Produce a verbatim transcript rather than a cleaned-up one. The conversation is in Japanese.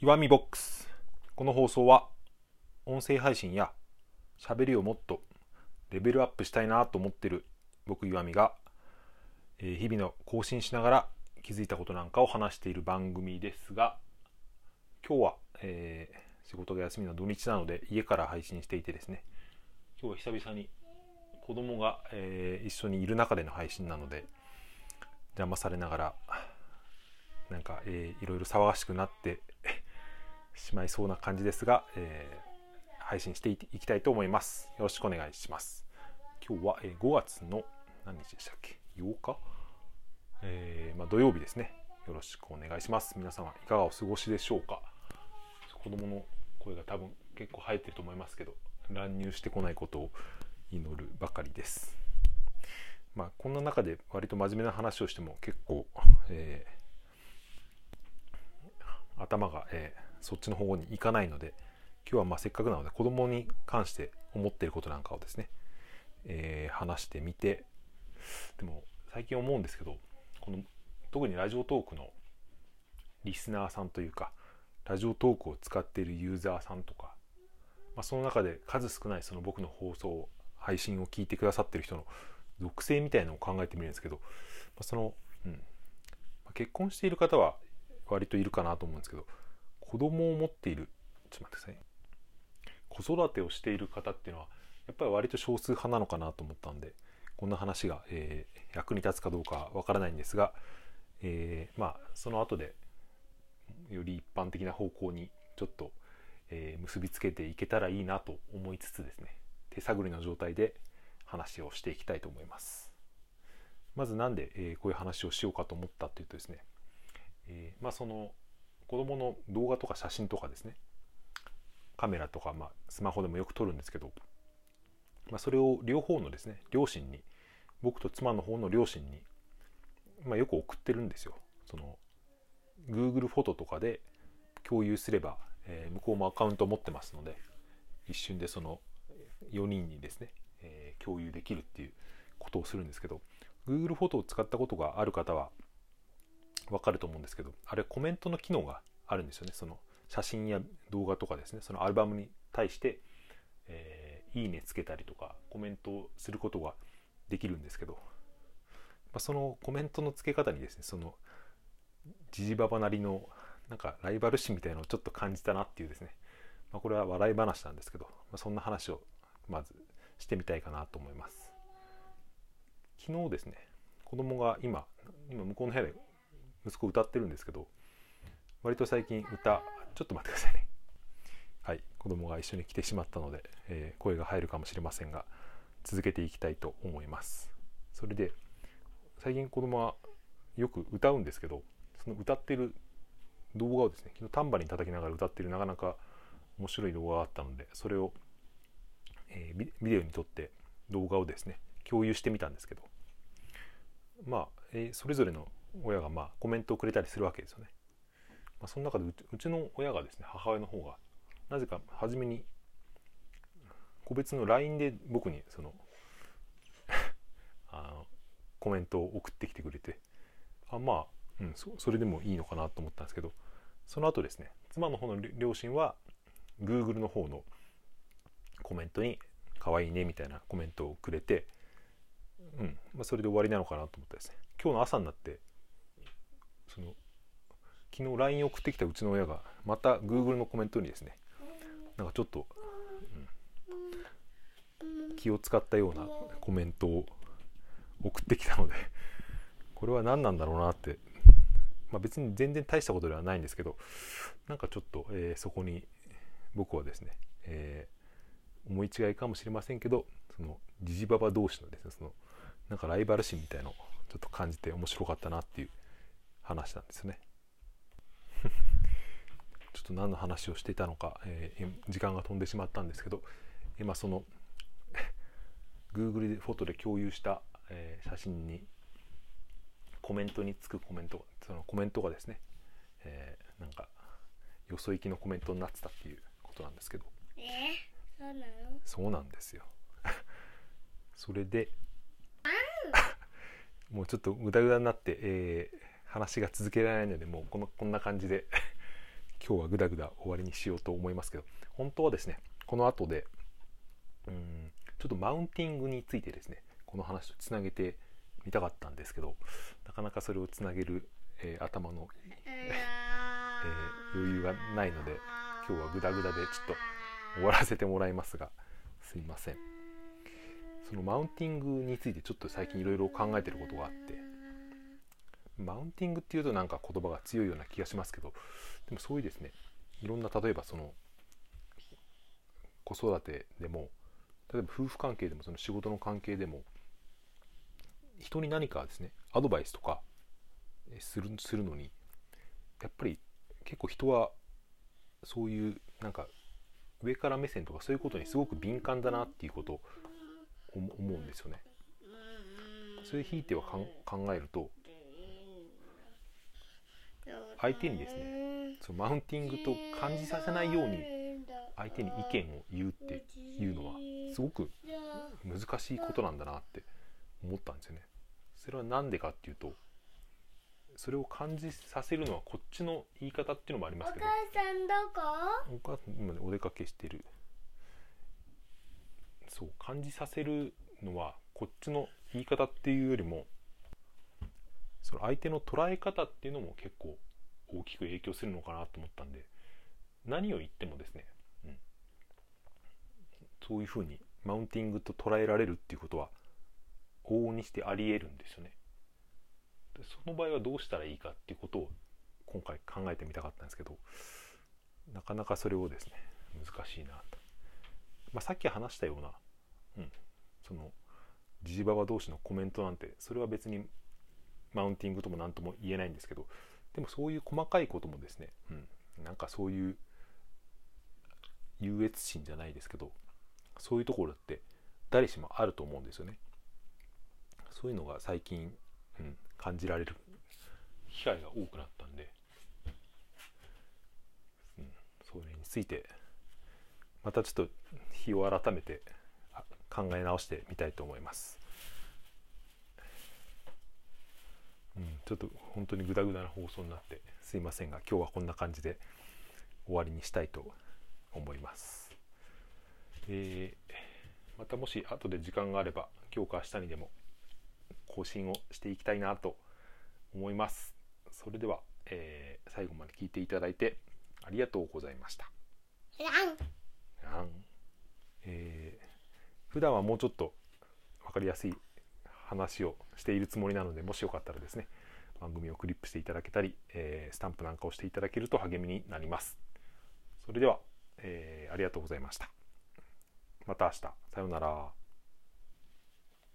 岩見ボックス。この放送は音声配信や喋りをもっとレベルアップしたいなと思ってる僕岩見が、えー、日々の更新しながら気づいたことなんかを話している番組ですが、今日は、えー、仕事が休みの土日なので家から配信していてですね、今日は久々に子供が、えー、一緒にいる中での配信なので邪魔されながらなんか、えー、いろいろ騒がしくなってしまいそうな感じですが、えー、配信していきたいと思います。よろしくお願いします。今日は、えー、ごがつの何日でしたっけ、ようか、えーまあ、土曜日ですね。よろしくお願いします。皆様いかがお過ごしでしょうか。子供の声が多分結構入ってると思いますけど、乱入してこないことを祈るばかりです。まあ、こんな中で割と真面目な話をしても結構、えー、頭が、えーそっちの方に行かないので、今日はまあせっかくなので子供に関して思っていることなんかをですね、えー、話してみて、でも最近思うんですけど、この特にラジオトークのリスナーさんというか、ラジオトークを使っているユーザーさんとか、まあ、その中で数少ないその僕の放送配信を聞いてくださっている人の属性みたいなのを考えてみるんですけど、まあ、その、うん、結婚している方は割といるかなと思うんですけど、子供を持っている、ちょっと待ってください。子育てをしている方っていうのはやっぱり割と少数派なのかなと思ったんで、こんな話が、えー、役に立つかどうかわからないんですが、えー、まあその後でより一般的な方向にちょっと、えー、結びつけていけたらいいなと思いつつですね、手探りの状態で話をしていきたいと思います。まずなんで、えー、こういう話をしようかと思ったというとですね、えー、まあその子供の動画とか写真とかですね、カメラとか、まあ、スマホでもよく撮るんですけど、まあ、それを両方のですね、両親に、僕と妻の方の両親に、まあ、よく送ってるんですよ。その Google フォトとかで共有すれば、えー、向こうもアカウントを持ってますので、一瞬でそのよにんにですね、えー、共有できるっていうことをするんですけど、Google フォトを使ったことがある方はわかると思うんですけど、あれコメントの機能があるんですよね。その写真や動画とかですね、そのアルバムに対して、えー、いいねつけたりとかコメントをすることができるんですけど、まあ、そのコメントのつけ方にですね、そのジジババなりのなんかライバル視みたいなのをちょっと感じたなっていうですね、まあ、これは笑い話なんですけど、まあ、そんな話をまずしてみたいかなと思います。昨日ですね、子供が今今向こうの部屋で息子歌ってるんですけど、割と最近歌、ちょっと待ってくださいね。はい、子供が一緒に来てしまったので、えー、声が入るかもしれませんが、続けていきたいと思います。それで、最近子供はよく歌うんですけど、その歌ってる動画をですね、昨日タンバリン叩きながら歌ってるなかなか面白い動画があったので、それを、えー、ビデオに撮って動画をですね、共有してみたんですけど、まあ、えー、それぞれの親がまあコメントをくれたりするわけですよね。まあ、その中でうち、うちの親がですね、母親の方がなぜか初めに個別の ライン で僕にそのあのコメントを送ってきてくれて、あまあ、うん、そ, それでもいいのかなと思ったんですけど、その後ですね、妻の方の両親は Google の方のコメントに可愛いねみたいなコメントをくれて、うんまあ、それで終わりなのかなと思ったですね。今日の朝になってその昨日 ライン 送ってきたうちの親がまた Google のコメントにですね、なんかちょっと、うん、気を使ったようなコメントを送ってきたのでこれは何なんだろうなって、まあ、別に全然大したことではないんですけど、なんかちょっと、えー、そこに僕はですね、えー、思い違いかもしれませんけど、そのジジババ同士のですね、そのなんかライバル心みたいのをちょっと感じて面白かったなっていう話なんですねちょっと何の話をしていたのか、えー、時間が飛んでしまったんですけど、今その Google でフォトで共有した、えー、写真にコメントにつくコメント、そのコメントがですね、えー、なんかよそ行きのコメントになってたっていうことなんですけど、えー、そうなの？そうなんですよそれでもうちょっとグダグダになって、えー話が続けられないので、もうこのこんな感じで今日はぐだぐだ終わりにしようと思いますけど、本当はですねこの後でうーんちょっとマウンティングについてですねこの話とつなげてみたかったんですけど、なかなかそれをつなげる、えー、頭の、えー、余裕がないので今日はぐだぐだでちょっと終わらせてもらいますが、すいません。そのマウンティングについてちょっと最近いろいろ考えてることがあって、マウンティングっていうとなんか言葉が強いような気がしますけど、でもそういうですねいろんな、例えばその子育てでも、例えば夫婦関係でも、その仕事の関係でも、人に何かですねアドバイスとかする、するのにやっぱり結構人はそういうなんか上から目線とかそういうことにすごく敏感だなっていうことを思うんですよね。それひいては考えると相手にですねそのマウンティングと感じさせないように相手に意見を言うっていうのはすごく難しいことなんだなって思ったんですよね。それはなんでかっていうと、それを感じさせるのはこっちの言い方っていうのもありますけど、お母さんどこ？お母さん今ねお出かけしてる。そう感じさせるのはこっちの言い方っていうよりも、その相手の捉え方っていうのも結構大きく影響するのかなと思ったんで、何を言ってもですね、うん、そういうふうにマウンティングと捉えられるっていうことは往々にしてありえるんですよね。その場合はどうしたらいいかっていうことを今回考えてみたかったんですけど、なかなかそれをですね難しいなと、まあ、さっき話したような、うん、そのジジババ同士のコメントなんてそれは別にマウンティングとも何とも言えないんですけど、でもそういう細かいこともですね、うん、なんかそういう優越心じゃないですけど、そういうところって誰しもあると思うんですよね。そういうのが最近、うん、感じられる機会が多くなったんで、うん、それについてまたちょっと日を改めて考え直してみたいと思います、うん、ちょっと本当にグダグダな放送になってすいませんが、今日はこんな感じで終わりにしたいと思います、えー、またもし後で時間があれば今日か明日にでも更新をしていきたいなと思います。それでは、えー、最後まで聞いていただいてありがとうございました。ラン、えー、普段はもうちょっと分かりやすい話をしているつもりなので、もしよかったらですね番組をクリップしていただけたり、えー、スタンプなんかをしていただけると励みになります。それでは、えー、ありがとうございました。また明日。さようなら。